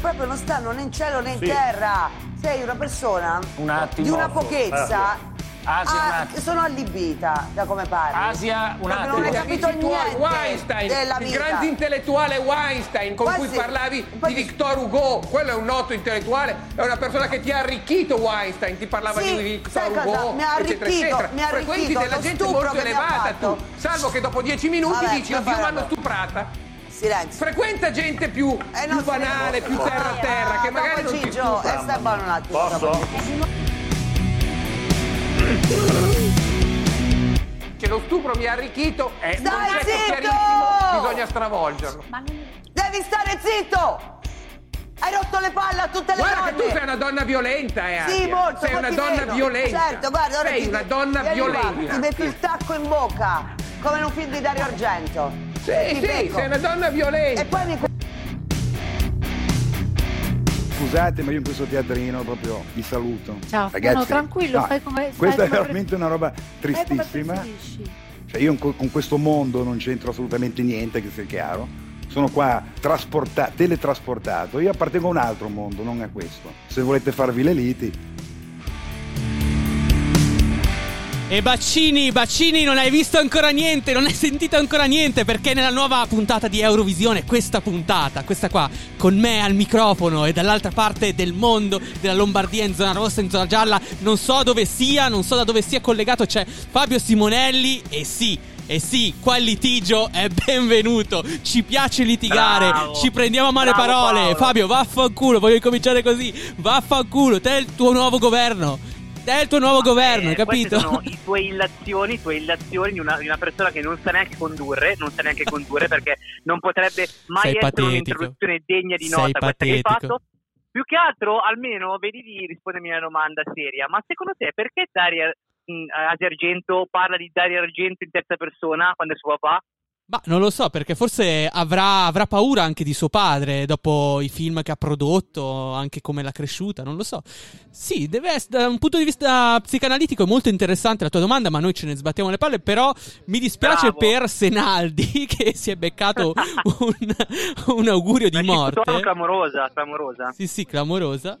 proprio non stanno né in cielo né in terra. Sei una persona di una pochezza. Asia, sono allibita da come parli. Asia, un attimo. Non hai capito niente Weinstein, della vita. Il grande intellettuale Weinstein con cui parlavi di Victor Hugo, quello è un noto intellettuale, è una persona che ti ha arricchito. Weinstein ti parlava di Victor Hugo, mi ha arricchito, eccetera. Mi ha arricchito, frequenti della gente molto elevata tu, salvo che dopo 10 minuti dici oddio, mi hanno stuprata. Silenzio. Frequenta gente più banale, più terra a terra, che magari non ti stupa. Stai buono un attimo. Posso? Che lo stupro mi ha arricchito è un oggetto chiarissimo, bisogna stravolgerlo. Ma non... Devi stare zitto! Hai rotto le palle a tutte le donne! Guarda che tu sei una donna violenta, Sì, molto, sei una donna violenta. Certo, guarda, ora sei una donna violenta. Ti metti il tacco in bocca, come in un film di Dario Argento. Sì, sei una donna violenta. E poi mi... Scusate, ma io in questo teatrino proprio vi saluto. Ciao, ragazzi, no, tranquillo, fai come... Questa è veramente una roba tristissima. Cioè, io con questo mondo non c'entro assolutamente niente, che sia chiaro. Sono qua teletrasportato. Io appartengo a un altro mondo, non a questo. Se volete farvi le liti... E Baccini, non hai visto ancora niente, non hai sentito ancora niente, perché nella nuova puntata di Eurovisione, questa puntata, questa qua, con me al microfono e dall'altra parte del mondo, della Lombardia in zona rossa, in zona gialla, non so da dove sia collegato, c'è Fabio Simonelli e qua il litigio è benvenuto, ci piace litigare, ci prendiamo a male parole, Paolo. Fabio, vaffanculo, voglio cominciare così, vaffanculo, te e il tuo nuovo governo. È il tuo nuovo governo, capito? Sono le tue illazioni di una persona che non sa neanche condurre perché non potrebbe mai essere un'introduzione degna di nota questa che hai fatto. Più che altro, almeno vedi di rispondermi a una domanda seria. Ma secondo te perché Asia Argento parla di Dario Argento in terza persona quando è suo papà? Ma non lo so, perché forse avrà paura anche di suo padre dopo i film che ha prodotto, anche come l'ha cresciuta, non lo so. Sì, da un punto di vista psicanalitico è molto interessante la tua domanda, ma noi ce ne sbattiamo le palle, però mi dispiace per Senaldi che si è beccato un augurio di morte. È clamorosa. Sì, clamorosa.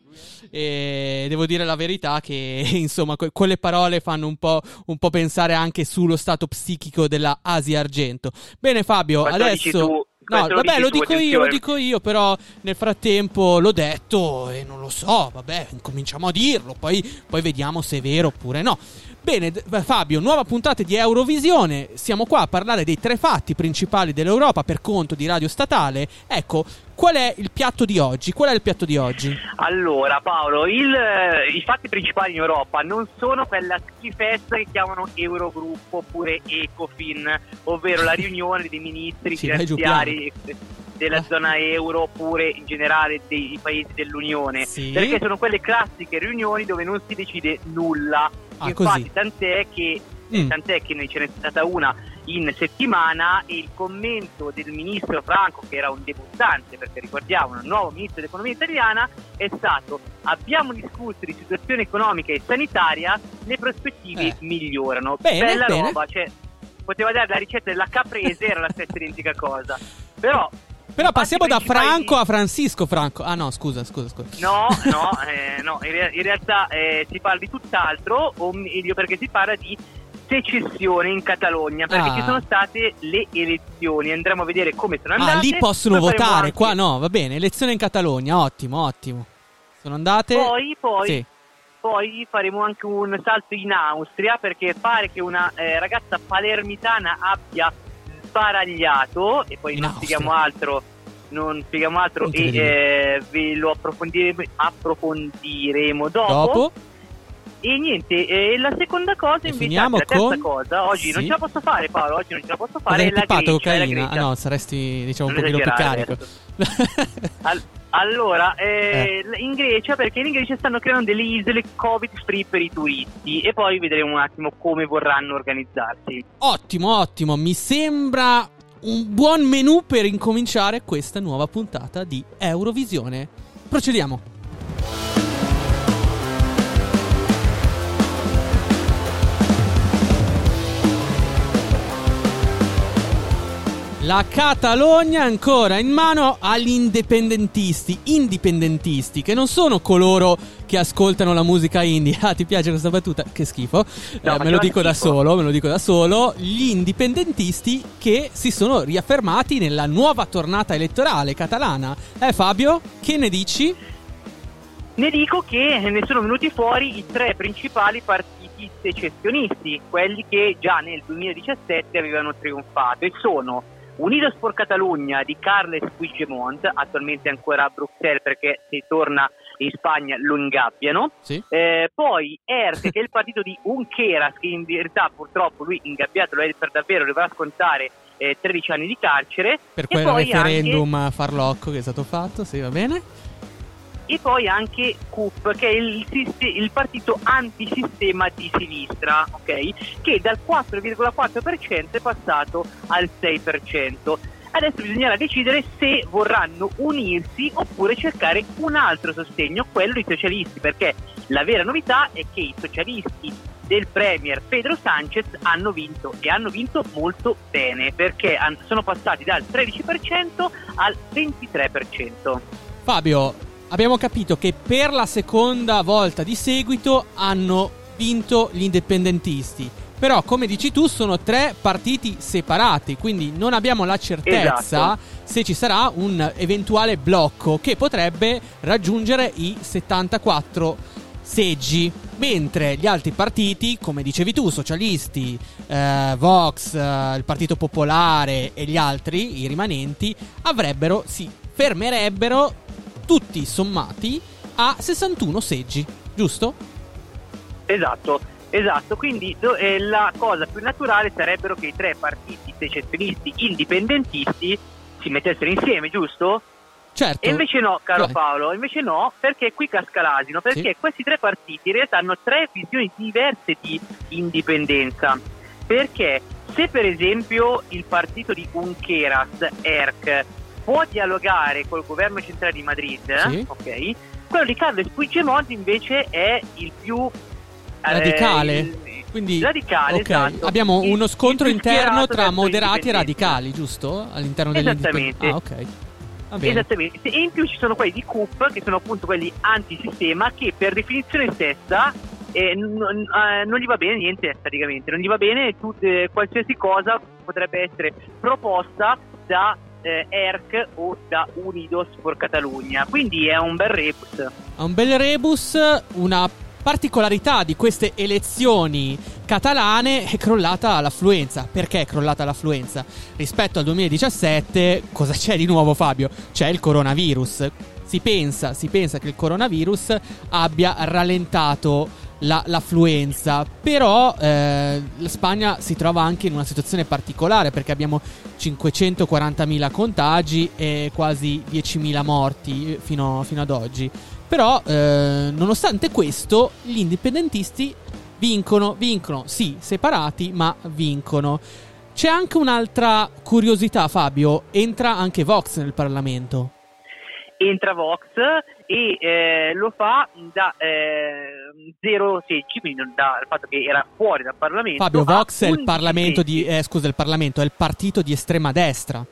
E devo dire la verità che, insomma, quelle parole fanno un po' pensare anche sullo stato psichico della Asia Argento. Bene Fabio, questo adesso lo dico io, però nel frattempo l'ho detto e non lo so, vabbè, cominciamo a dirlo, poi vediamo se è vero oppure no. Bene Fabio, nuova puntata di Eurovisione, siamo qua a parlare dei 3 fatti principali dell'Europa per conto di Radio Statale. Ecco, qual è il piatto di oggi? Allora Paolo, i fatti principali in Europa non sono quella schifezza che chiamano Eurogruppo oppure Ecofin, ovvero la riunione dei ministri finanziari della zona euro oppure in generale dei paesi dell'Unione, perché sono quelle classiche riunioni dove non si decide nulla. Infatti tant'è che ne ce n'è stata una in settimana e il commento del ministro Franco, che era un debuttante, perché ricordiamo, un nuovo ministro dell'economia italiana, è stato: abbiamo discusso di situazione economica e sanitaria, le prospettive migliorano. Bella roba, cioè poteva dare la ricetta della Caprese, era la stessa identica cosa. Però passiamo da Franco a Francisco Franco. Ah no, scusa. No, in realtà si parla di tutt'altro, o meglio, perché si parla di secessione in Catalogna, perché ci sono state le elezioni, andremo a vedere come sono andate. Ah, lì possono votare, qua no, va bene, elezione in Catalogna, ottimo. Sono andate. Poi faremo anche un salto in Austria, perché pare che una ragazza palermitana abbia sbaragliato, e poi non spieghiamo altro e ve lo approfondiremo dopo. E niente, la seconda cosa invece, la terza cosa, oggi non ce la posso fare Paolo, è la Grecia. Ah no, saresti diciamo un pochino più carico. Allora, in Grecia, perché in Grecia stanno creando delle isole covid free per i turisti e poi vedremo un attimo come vorranno organizzarsi. Ottimo, mi sembra un buon menù per incominciare questa nuova puntata di Eurovisione. Procediamo. La Catalogna ancora in mano agli indipendentisti, che non sono coloro che ascoltano la musica indie. Ah, ti piace questa battuta? Che schifo. No, me lo dico da solo. Gli indipendentisti che si sono riaffermati nella nuova tornata elettorale catalana. Fabio, che ne dici? Ne dico che ne sono venuti fuori i tre principali partiti secessionisti, quelli che già nel 2017 avevano trionfato, e sono Unidos por Catalunya di Carles Puigdemont, attualmente ancora a Bruxelles perché se torna in Spagna lo ingabbiano, sì. Poi ERC, che è il partito di Junqueras, che in verità purtroppo lui ingabbiato lo è per davvero, dovrà scontare 13 anni di carcere per quel referendum anche... farlocco che è stato fatto, sì, va bene. E poi anche CUP, che è il partito antisistema di sinistra, ok? Che dal 4,4% è passato al 6%. Adesso bisognerà decidere se vorranno unirsi oppure cercare un altro sostegno, quello dei socialisti, perché la vera novità è che i socialisti del premier Pedro Sanchez hanno vinto, e hanno vinto molto bene, perché sono passati dal 13% al 23%. Fabio, abbiamo capito che per la seconda volta di seguito hanno vinto gli indipendentisti. Però, come dici tu, sono tre partiti separati, quindi non abbiamo la certezza, esatto, se ci sarà un eventuale blocco che potrebbe raggiungere i 74 seggi. Mentre gli altri partiti, come dicevi tu, socialisti, Vox, il Partito Popolare e gli altri, i rimanenti, avrebbero, si fermerebbero tutti sommati a 61 seggi, giusto? Esatto, quindi la cosa più naturale sarebbero che i tre partiti secessionisti indipendentisti si mettessero insieme, giusto? Certo. E invece no, caro Paolo, invece no, perché qui casca l'asino, perché sì, questi tre partiti in realtà hanno tre visioni diverse di indipendenza, perché se per esempio il partito di Junqueras, ERC, può dialogare col governo centrale di Madrid, sì, ok? Quello di Carles Puigdemont invece è il più radicale. Quindi radicale, okay, esatto. Abbiamo uno scontro interno tra moderati e radicali, giusto? All'interno dell'indipendenza. Ah, ok. Va bene. Esattamente. E in più ci sono quelli di CUP, che sono appunto quelli antisistema, che per definizione stessa non gli va bene niente, praticamente. Non gli va bene qualsiasi cosa potrebbe essere proposta da ERC o da Unidos por Catalunya. Quindi è un bel rebus. È un bel rebus. Una particolarità di queste elezioni catalane è crollata l'affluenza. Perché è crollata l'affluenza? Rispetto al 2017, cosa c'è di nuovo, Fabio? C'è il coronavirus. Si pensa che il coronavirus abbia rallentato l'affluenza, però la Spagna si trova anche in una situazione particolare, perché abbiamo 540.000 contagi e quasi 10.000 morti fino ad oggi. Però nonostante questo gli indipendentisti vincono, sì, separati, ma vincono. C'è anche un'altra curiosità, Fabio, entra anche Vox nel Parlamento. Entra Vox e lo fa da zero seggi, quindi dal fatto che era fuori dal Parlamento. Fabio, Vox è il Parlamento è il partito di estrema destra.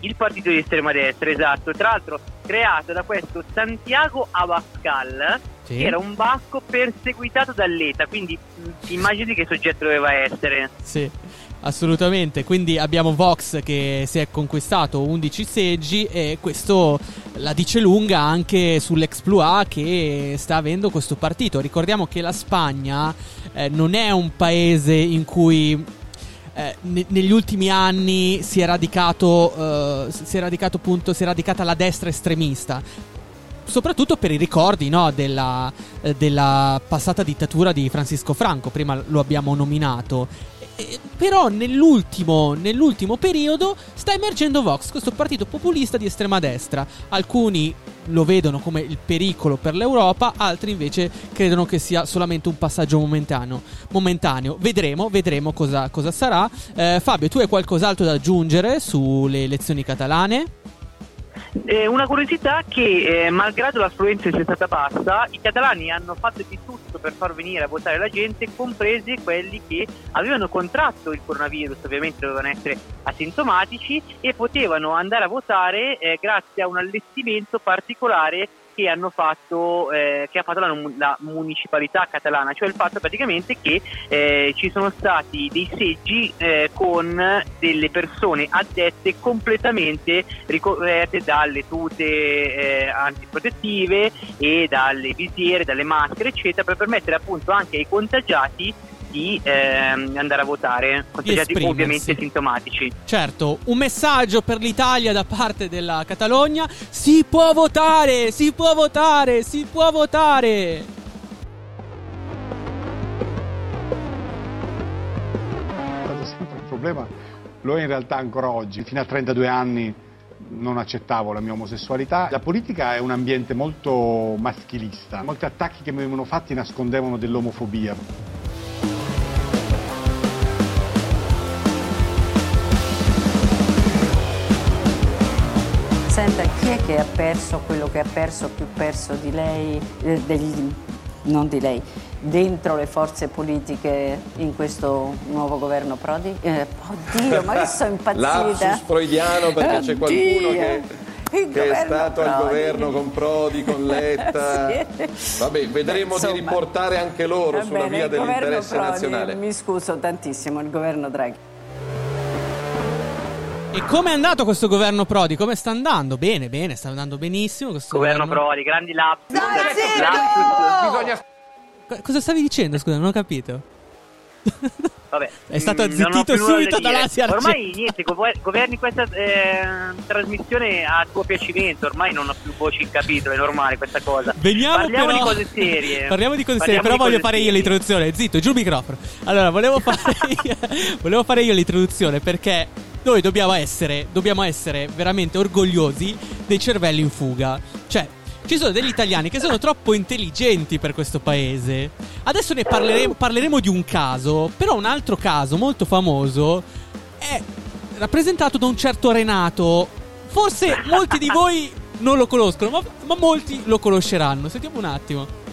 Il partito di estrema destra, esatto, tra l'altro creato da questo Santiago Abascal, sì, che era un basco perseguitato dall'ETA, quindi immagini che soggetto doveva essere. Sì, assolutamente. Quindi abbiamo Vox che si è conquistato 11 seggi, e questo la dice lunga anche sull'exploit che sta avendo questo partito. Ricordiamo che la Spagna non è un paese in cui negli ultimi anni si è radicata la destra estremista, soprattutto per i ricordi, no, della passata dittatura di Francisco Franco, prima lo abbiamo nominato. Però nell'ultimo periodo sta emergendo Vox, questo partito populista di estrema destra. Alcuni lo vedono come il pericolo per l'Europa, altri invece credono che sia solamente un passaggio momentaneo. Vedremo cosa sarà. Fabio, tu hai qualcos'altro da aggiungere sulle elezioni catalane? Una curiosità che malgrado l'affluenza sia stata bassa, i catalani hanno fatto di tutto per far venire a votare la gente, compresi quelli che avevano contratto il coronavirus, ovviamente dovevano essere asintomatici e potevano andare a votare grazie a un allestimento particolare che hanno fatto che ha fatto la municipalità catalana, cioè il fatto praticamente che ci sono stati dei seggi con delle persone addette completamente ricoperte dalle tute antiprotettive e dalle visiere, dalle maschere eccetera, per permettere appunto anche ai contagiati di andare a votare, contagiati ovviamente sintomatici. Certo, un messaggio per l'Italia da parte della Catalogna: si può votare, si può votare, si può votare! È sempre un problema, lo è in realtà ancora oggi. Fino a 32 anni non accettavo la mia omosessualità. La politica è un ambiente molto maschilista. Molti attacchi che mi venivano fatti nascondevano dell'omofobia. Senta, chi è che ha perso quello che ha perso, più perso di lei, non di lei, dentro le forze politiche in questo nuovo governo Prodi? Oddio, ma io sono impazzita. Lapsus freudiano, perché c'è qualcuno che è stato Prodi. Al governo con Prodi, con Letta. Sì. Vabbè, vedremo insomma, di riportare anche loro sulla bene, via dell'interesse Prodi, nazionale. Mi scuso tantissimo, il governo Draghi. E com'è andato questo governo Prodi? Come sta andando? Bene, bene, sta andando benissimo questo governo Prodi, grandi lapsus. Cosa stavi dicendo? Scusa, non ho capito. Vabbè, è stato zittito subito dall'Asia Argento. Ormai niente, governi questa trasmissione a tuo piacimento, ormai non ho più voci in capitolo, è normale questa cosa. Parliamo però di cose serie. Voglio fare io l'introduzione. Zitto, giù il microfono. Allora, volevo fare io l'introduzione perché noi dobbiamo essere veramente orgogliosi dei cervelli in fuga. Cioè, ci sono degli italiani che sono troppo intelligenti per questo paese. Adesso ne parleremo di un caso, però un altro caso molto famoso è rappresentato da un certo Renato. Forse molti di voi non lo conoscono, ma molti lo conosceranno. Sentiamo un attimo.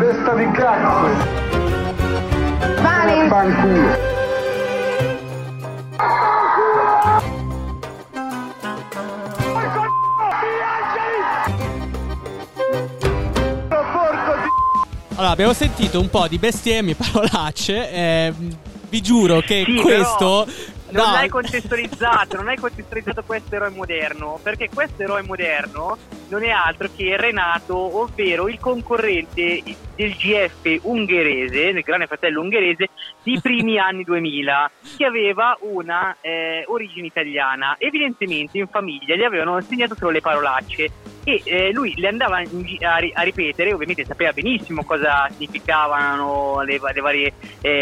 Testa di cazzo. Vale. Fanculo. Allora, abbiamo sentito un po' di bestemmie, parolacce. Vi giuro che sì, questo... Però, non hai contestualizzato, questo eroe moderno, perché questo eroe moderno non è altro che Renato, ovvero il concorrente del GF ungherese, del Grande Fratello ungherese, di primi anni 2000, che aveva una origine italiana. Evidentemente in famiglia gli avevano insegnato solo le parolacce e lui le andava a ripetere, ovviamente sapeva benissimo cosa significavano le varie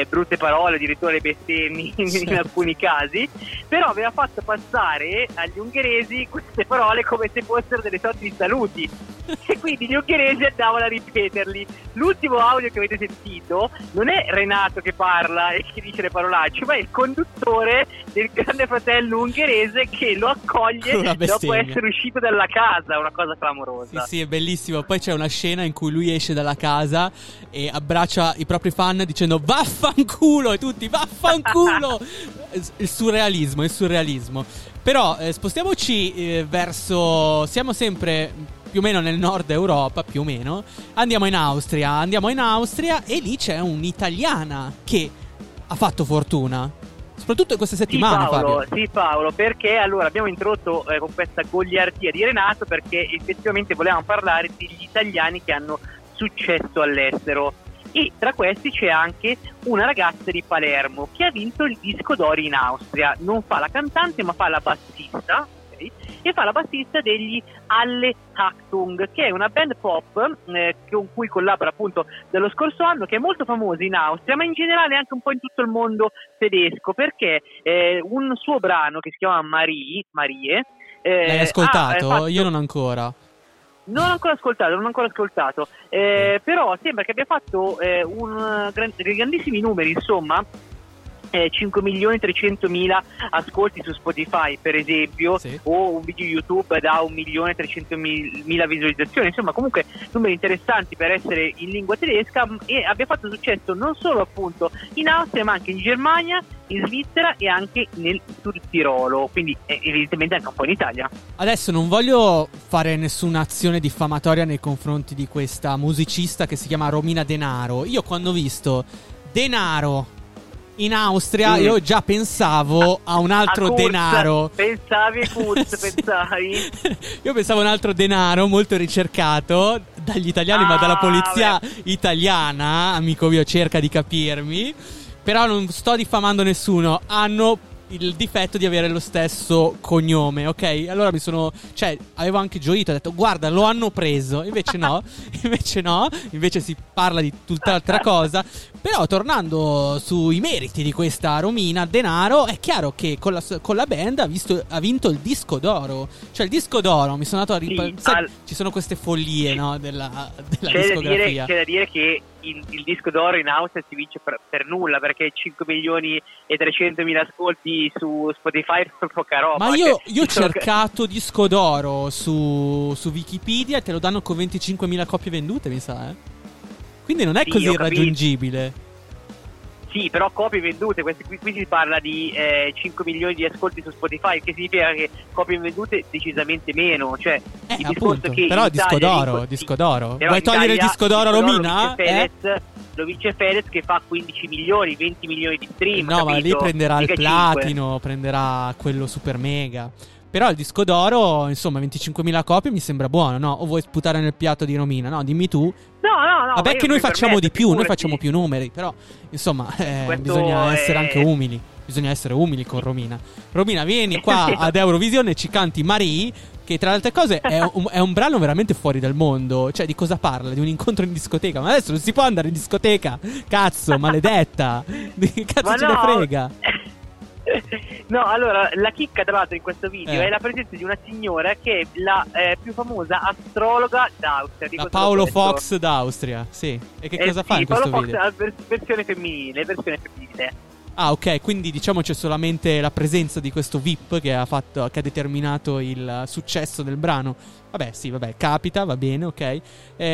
brutte parole, addirittura le bestemmie in alcuni casi, però aveva fatto passare agli ungheresi queste parole come se fossero delle sorti di saluti e quindi gli ungheresi andavano a ripeterli. L'ultimo audio che avete sentito non è Renato che parla e che dice le parolacce, ma è il conduttore del Grande Fratello ungherese che lo accoglie dopo essere uscito dalla casa, una cosa clamorosa. Sì, è bellissimo. Poi c'è una scena in cui lui esce dalla casa e abbraccia i propri fan dicendo vaffanculo, e tutti vaffanculo. il surrealismo. Però spostiamoci verso, siamo sempre più o meno nel nord Europa, più o meno andiamo in Austria e lì c'è un'italiana che ha fatto fortuna soprattutto in queste settimane. Sì Paolo, perché allora abbiamo introdotto con questa goliardia di Renato, perché effettivamente volevamo parlare degli italiani che hanno successo all'estero e tra questi c'è anche una ragazza di Palermo che ha vinto il disco d'oro in Austria. Non fa la cantante ma fa la bassista, e fa la bassista degli Alle Achtung, che è una band pop con cui collabora appunto dallo scorso anno, che è molto famosa in Austria ma in generale anche un po' in tutto il mondo tedesco, perché un suo brano che si chiama Marie l'hai ascoltato? Io non ancora. Non ho ancora ascoltato, però sembra che abbia fatto grandissimi numeri, insomma, 5.300.000 ascolti su Spotify, per esempio, sì, o un video YouTube da 1.300.000 visualizzazioni, insomma comunque numeri interessanti per essere in lingua tedesca, e abbia fatto successo non solo appunto in Austria ma anche in Germania, in Svizzera e anche nel Sud Tirolo, quindi evidentemente anche un po' in Italia. Adesso non voglio fare nessuna azione diffamatoria nei confronti di questa musicista che si chiama Romina Denaro. Io quando ho visto Denaro in Austria, sì, io già pensavo a un altro denaro. Pensavi Kurz, sì, pensavi. Io pensavo a un altro denaro molto ricercato dagli italiani, ma dalla polizia italiana, amico mio, cerca di capirmi. Però non sto diffamando nessuno, hanno il difetto di avere lo stesso cognome, ok? Allora mi sono, cioè, avevo anche gioito, ho detto guarda, lo hanno preso, invece no, invece si parla di tutt'altra cosa. Però tornando sui meriti di questa Romina Denaro, è chiaro che con la band ha vinto il disco d'oro, cioè il disco d'oro, mi sono andato a ripensare, ci sono queste follie, sì, no, della c'è discografia. C'è da dire che il disco d'oro in Austria si vince per nulla, perché 5.300.000 ascolti su Spotify sono poca roba. Ma io ho cercato disco d'oro su Wikipedia e te lo danno con 25.000 copie vendute, mi sa, eh? Quindi non è, sì, così irraggiungibile. Sì, però copie vendute, qui si parla di 5 milioni di ascolti su Spotify, che significa che copie vendute decisamente meno, cioè il appunto, che però disco d'oro. Vuoi togliere il disco d'oro a Romina? Lo vince Fedez, che fa 15 milioni, 20 milioni di stream. No, capito? Ma lì prenderà Liga il platino, 5. Prenderà quello super mega. Però il disco d'oro, insomma, 25.000 copie mi sembra buono, no? O vuoi sputare nel piatto di Romina? No, dimmi tu. No. Vabbè, che noi facciamo di più, noi facciamo più numeri, però, insomma, bisogna essere anche umili. Bisogna essere umili con Romina. Romina, vieni qua ad Eurovisione e ci canti Marie, che tra le altre cose è un brano veramente fuori dal mondo. Cioè, di cosa parla? Di un incontro in discoteca. Ma adesso non si può andare in discoteca, cazzo, maledetta. Cazzo, ma ce ne frega. No, allora, la chicca tra l'altro in questo video è la presenza di una signora che è la più famosa astrologa d'Austria, la Paolo Fox d'Austria, sì. E che cosa fa in questo Paolo video? Paolo Fox, versione femminile. Ah, ok, quindi diciamo c'è solamente la presenza di questo VIP che ha determinato il successo del brano. Vabbè, capita, va bene, ok.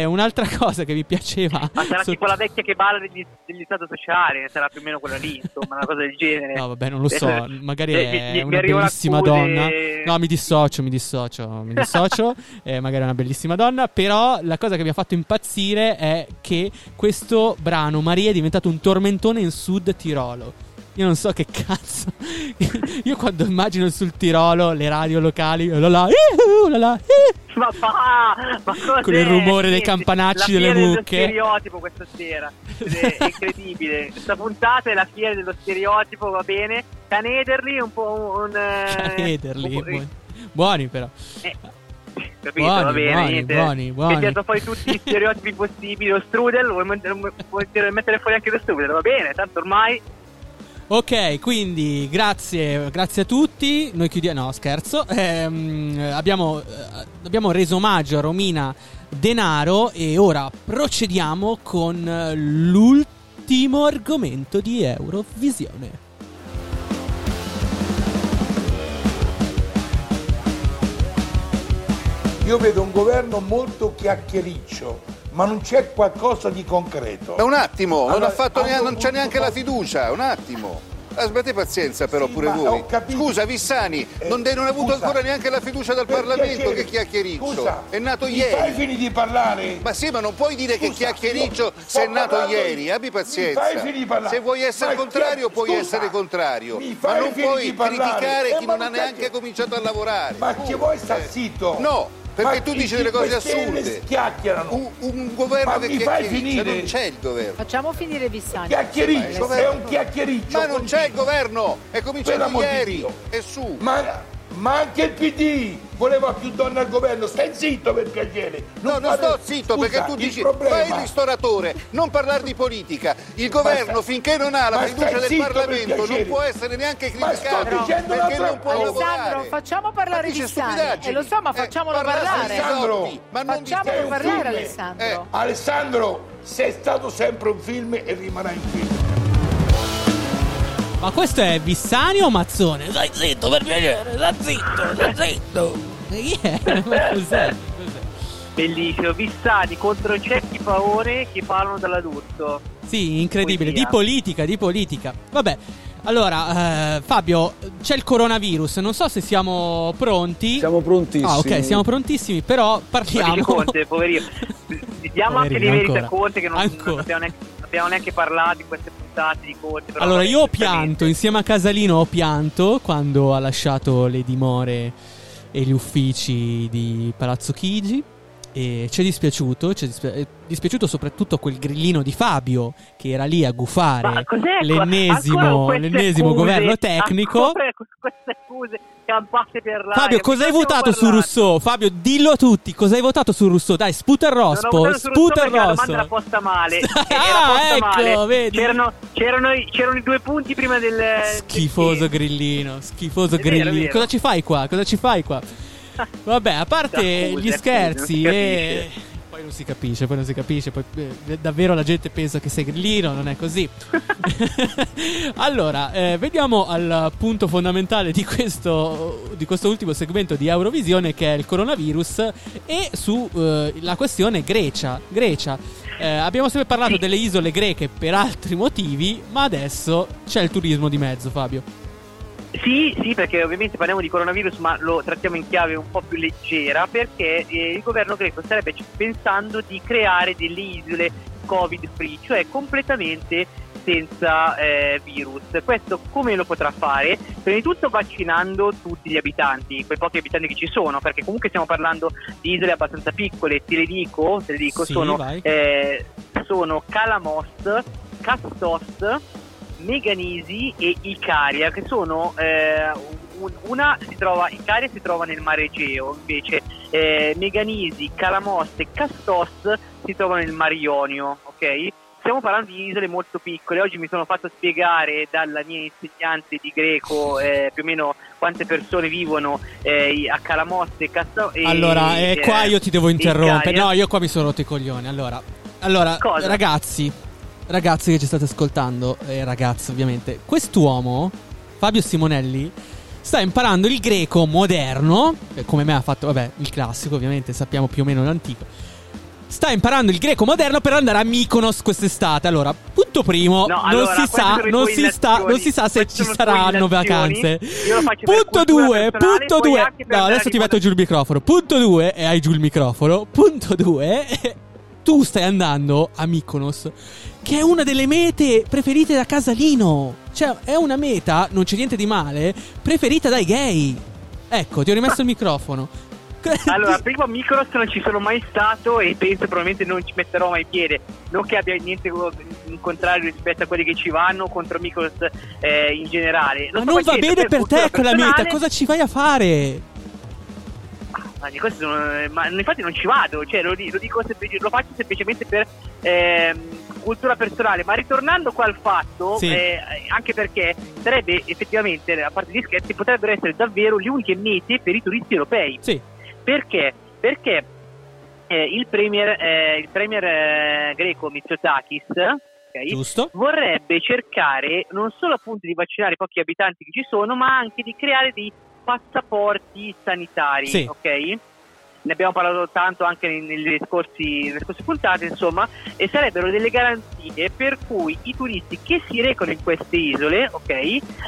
Un'altra cosa che mi piaceva... Ma sarà tipo la vecchia che parla degli stato sociale, sarà più o meno quella lì, insomma, una cosa del genere. No, vabbè, non lo so, magari è una bellissima donna. No, mi dissocio, magari è una bellissima donna, però la cosa che mi ha fatto impazzire è che questo brano, Maria, è diventato un tormentone in Sud Tirolo. Io non so che cazzo. Io quando immagino sul Tirolo le radio locali, con il rumore dei campanacci, delle mucche. È lo stereotipo questa sera. È incredibile. Questa puntata è la fiera dello stereotipo, va bene? Canederli un po' un buoni però. Capito, va bene, buoni. Mettiamo fuori tutti gli stereotipi possibili, lo strudel, vuoi mettere fuori anche lo strudel, va bene, tanto ormai. Ok, quindi grazie a tutti. Noi chiudiamo. No, scherzo. Abbiamo reso omaggio a Romina Denaro e ora procediamo con l'ultimo argomento di Eurovisione. Io vedo un governo molto chiacchiericcio, ma non c'è qualcosa di concreto. Un attimo, allora, non c'è neanche la fiducia, un attimo. Sbatte pazienza però, sì, pure voi. Scusa Vissani, non ha avuto ancora neanche la fiducia dal Parlamento, che chiacchiericcio. Scusa, è nato ieri. Fai fini di parlare. Ma sì, ma non puoi dire che chiacchiericcio se è nato ieri, abbi pazienza. Fai fini di parlare. Se vuoi essere contrario puoi essere contrario, ma non puoi criticare chi non ha neanche cominciato a lavorare. Ma che vuoi sta zitto? No. Perché tu dici delle cose assurde. Chiacchierano. Un governo che chiacchiericcia, non c'è il governo. Facciamo finire Vissani. Chiacchiericcio, è un chiacchiericcio. Ma non c'è il governo, è cominciato ieri. E su. Ma anche il PD voleva più donne al governo. Stai zitto, per piacere. Non sto zitto. Scusa, perché tu dici fai il ristoratore, non parlare di politica. Il governo finché non ha la fiducia del Parlamento non può essere neanche criticato, perché non può lavorare. Alessandro, facciamo parlare di Vissani. Lo so, ma facciamolo parlare. Alessandro, ma non facciamolo parlare, Alessandro. Alessandro, sei stato sempre un film e rimarrai in film. Ma questo è Vissani o Mazzone? Stai zitto, per piacere, stai zitto, stai zitto. Cos'è? Bellissimo, Vissani contro Cecchi Paone che parlano dall'adulto. Sì, incredibile, di politica, di politica. Vabbè, allora, Fabio, c'è il coronavirus, non so se siamo pronti. Siamo prontissimi. Ah, ok, siamo prontissimi, però parliamo. Conte, poverino. Diamo anche dei meriti a Conte, che non abbiamo neanche parlato di queste puntate di Conte. Allora, io ho pianto, insieme a Casalino ho pianto quando ha lasciato le dimore e gli uffici di Palazzo Chigi. E ci è dispiaciuto, soprattutto quel grillino di Fabio che era lì a gufare l'ennesimo governo tecnico. Queste scuse campate per l'aria. Fabio, cosa hai votato su Rousseau? Fabio, dillo a tutti, cosa hai votato su Rousseau? Dai, sputa il rospo, sputa il rosso. La domanda era posta male. Ecco, vedi. C'erano i due punti prima del schifoso grillino, schifoso grillino. Cosa ci fai qua? Cosa ci fai qua? Vabbè, a parte gli scherzi, poi non si capisce, poi davvero la gente pensa che sei grillino, non è così. Allora, vediamo al punto fondamentale di questo ultimo segmento di Eurovisione, che è il coronavirus, e su la questione Grecia. Abbiamo sempre parlato delle isole greche per altri motivi, ma adesso c'è il turismo di mezzo, Fabio. Sì, perché ovviamente parliamo di coronavirus, ma lo trattiamo in chiave un po' più leggera, perché il governo greco starebbe pensando di creare delle isole covid free, cioè completamente senza virus. Questo come lo potrà fare? Prima di tutto vaccinando tutti gli abitanti, quei pochi abitanti che ci sono, perché comunque stiamo parlando di isole abbastanza piccole. Te le dico sì, sono Calamos, Kastos, Meganisi e Icaria, che sono Icaria si trova nel Mar Egeo, invece Meganisi, Calamos e Kastos si trovano nel Mar Ionio, ok? Stiamo parlando di isole molto piccole. Oggi mi sono fatto spiegare dalla mia insegnante di greco più o meno quante persone vivono a Calamos e Kastos. Allora, qua io ti devo interrompere. No, io qua mi sono rotto i coglioni. Allora ragazzi che ci state ascoltando, ragazzi ovviamente, quest'uomo, Fabio Simonelli, sta imparando il greco moderno, come me ha fatto, vabbè, il classico ovviamente, sappiamo più o meno l'antico. Sta imparando il greco moderno per andare a Mykonos quest'estate. Allora, punto primo, non si sa se ci saranno vacanze. Punto due. No, adesso ti metto giù il microfono. Punto due, e hai giù il microfono. Punto due, tu stai andando a Mykonos, che è una delle mete preferite da Casalino. Cioè, è una meta, non c'è niente di male, preferita dai gay. Ecco, ti ho rimesso il microfono. Allora, prima Mykonos non ci sono mai stato e penso probabilmente non ci metterò mai piede. Non che abbia niente in contrario rispetto a quelli che ci vanno contro Mykonos in generale. Ma non va bene per te quella meta, cosa ci vai a fare? Ma infatti non ci vado, cioè lo faccio semplicemente per cultura personale. Ma ritornando qua al fatto, sì, anche perché sarebbe effettivamente, a parte gli scherzi, potrebbero essere davvero le uniche mete per i turisti europei. Sì. Perché? Perché il premier greco Mitsotakis, okay, vorrebbe cercare non solo appunto di vaccinare i pochi abitanti che ci sono, ma anche di creare dei passaporti sanitari, sì, ok? Ne abbiamo parlato tanto anche nelle scorse puntate, insomma, e sarebbero delle garanzie per cui i turisti che si recano in queste isole, ok,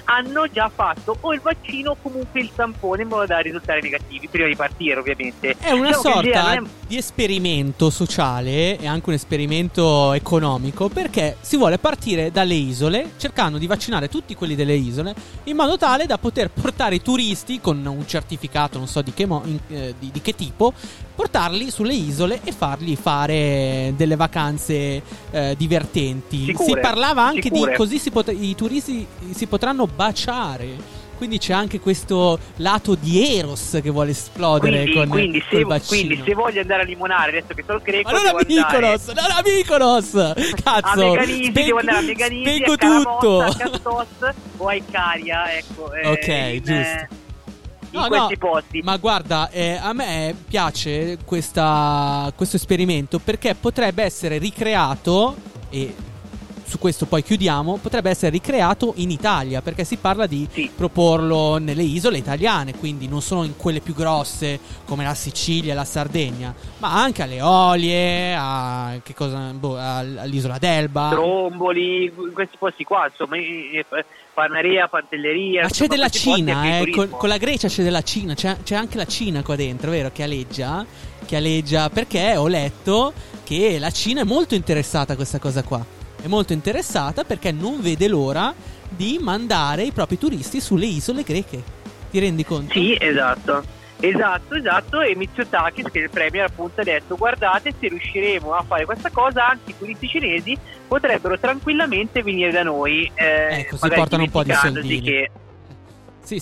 hanno già fatto o il vaccino o comunque il tampone in modo da risultare negativi prima di partire, ovviamente. È una sorta di esperimento sociale e anche un esperimento economico, perché si vuole partire dalle isole cercando di vaccinare tutti quelli delle isole in modo tale da poter portare i turisti con un certificato, non so di che tipo, portarli sulle isole e fargli fare delle vacanze divertenti. Sicure, si parlava anche sicure, di così i turisti si potranno baciare. Quindi c'è anche questo lato di Eros che vuole esplodere quindi se voglio andare a limonare, adesso che sono greco, allora Mykonos, cazzo, devo andare a Meganisi, a Calamossa, a Kastos o a Icaria, ecco. Ok, giusto. In questi posti. Ma guarda, a me piace questo esperimento perché potrebbe essere ricreato e su questo poi chiudiamo, potrebbe essere ricreato in Italia, perché si parla di proporlo nelle isole italiane, quindi non solo in quelle più grosse come la Sicilia e la Sardegna, ma anche alle Eolie, all'isola d'Elba, Stromboli, questi posti qua, insomma, Panarea, Pantelleria. Ma c'è della Cina, con la Grecia c'è della Cina, c'è anche la Cina qua dentro, vero? Che aleggia, perché ho letto che la Cina è molto interessata a questa cosa qua, è molto interessata perché non vede l'ora di mandare i propri turisti sulle isole greche, ti rendi conto? Sì, esatto, e Mitsotakis, che è il premier, appunto, ha detto: guardate, se riusciremo a fare questa cosa anche i turisti cinesi potrebbero tranquillamente venire da noi, ecco, si portano un po' di soldini che... Sì,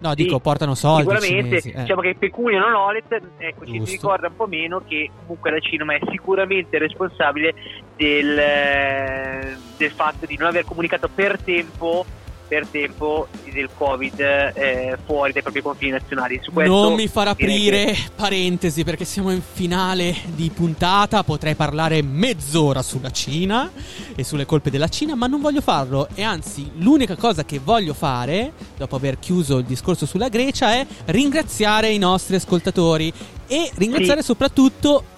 no, dico, portano soldi sicuramente, cinesi. Diciamo che pecuniano l'olet, ecco, ci ricorda un po' meno che comunque la Cina è sicuramente responsabile del fatto di non aver comunicato per tempo del Covid fuori dai propri confini nazionali. Su questo non mi farà aprire parentesi, perché siamo in finale di puntata, potrei parlare mezz'ora sulla Cina e sulle colpe della Cina, ma non voglio farlo, e anzi l'unica cosa che voglio fare dopo aver chiuso il discorso sulla Grecia è ringraziare i nostri ascoltatori e ringraziare soprattutto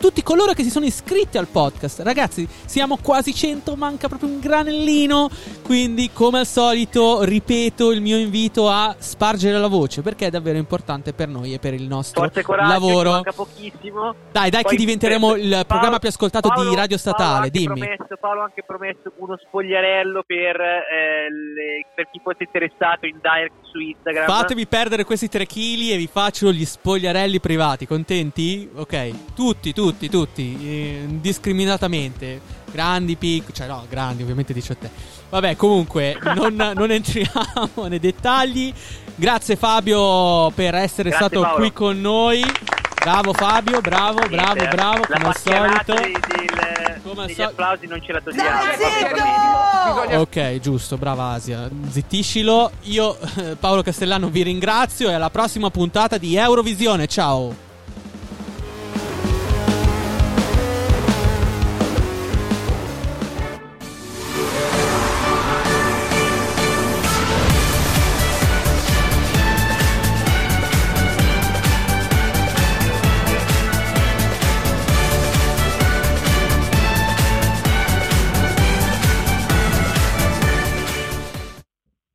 tutti coloro che si sono iscritti al podcast. Ragazzi, siamo quasi 100, manca proprio un granellino, quindi come al solito ripeto il mio invito a spargere la voce, perché è davvero importante per noi e per il nostro lavoro. Manca pochissimo. Dai, poi che diventeremo il programma più ascoltato di Radio Statale. Dimmi. Paolo ha anche promesso uno spogliarello per chi fosse interessato in direct su Instagram. Fatevi perdere questi 3 chili e vi faccio gli spogliarelli privati, contenti? Ok, tutti, indiscriminatamente, grandi, piccoli, cioè no, grandi ovviamente, dici a te. Vabbè, comunque non entriamo nei dettagli. Grazie Fabio per essere stato Paolo qui con noi. Bravo Fabio, bravo, come al solito. Gli applausi non ce la togliamo. Ok, giusto, brava Asia. Zittiscilo. Io, Paolo Castellano, vi ringrazio e alla prossima puntata di Eurovisione. Ciao.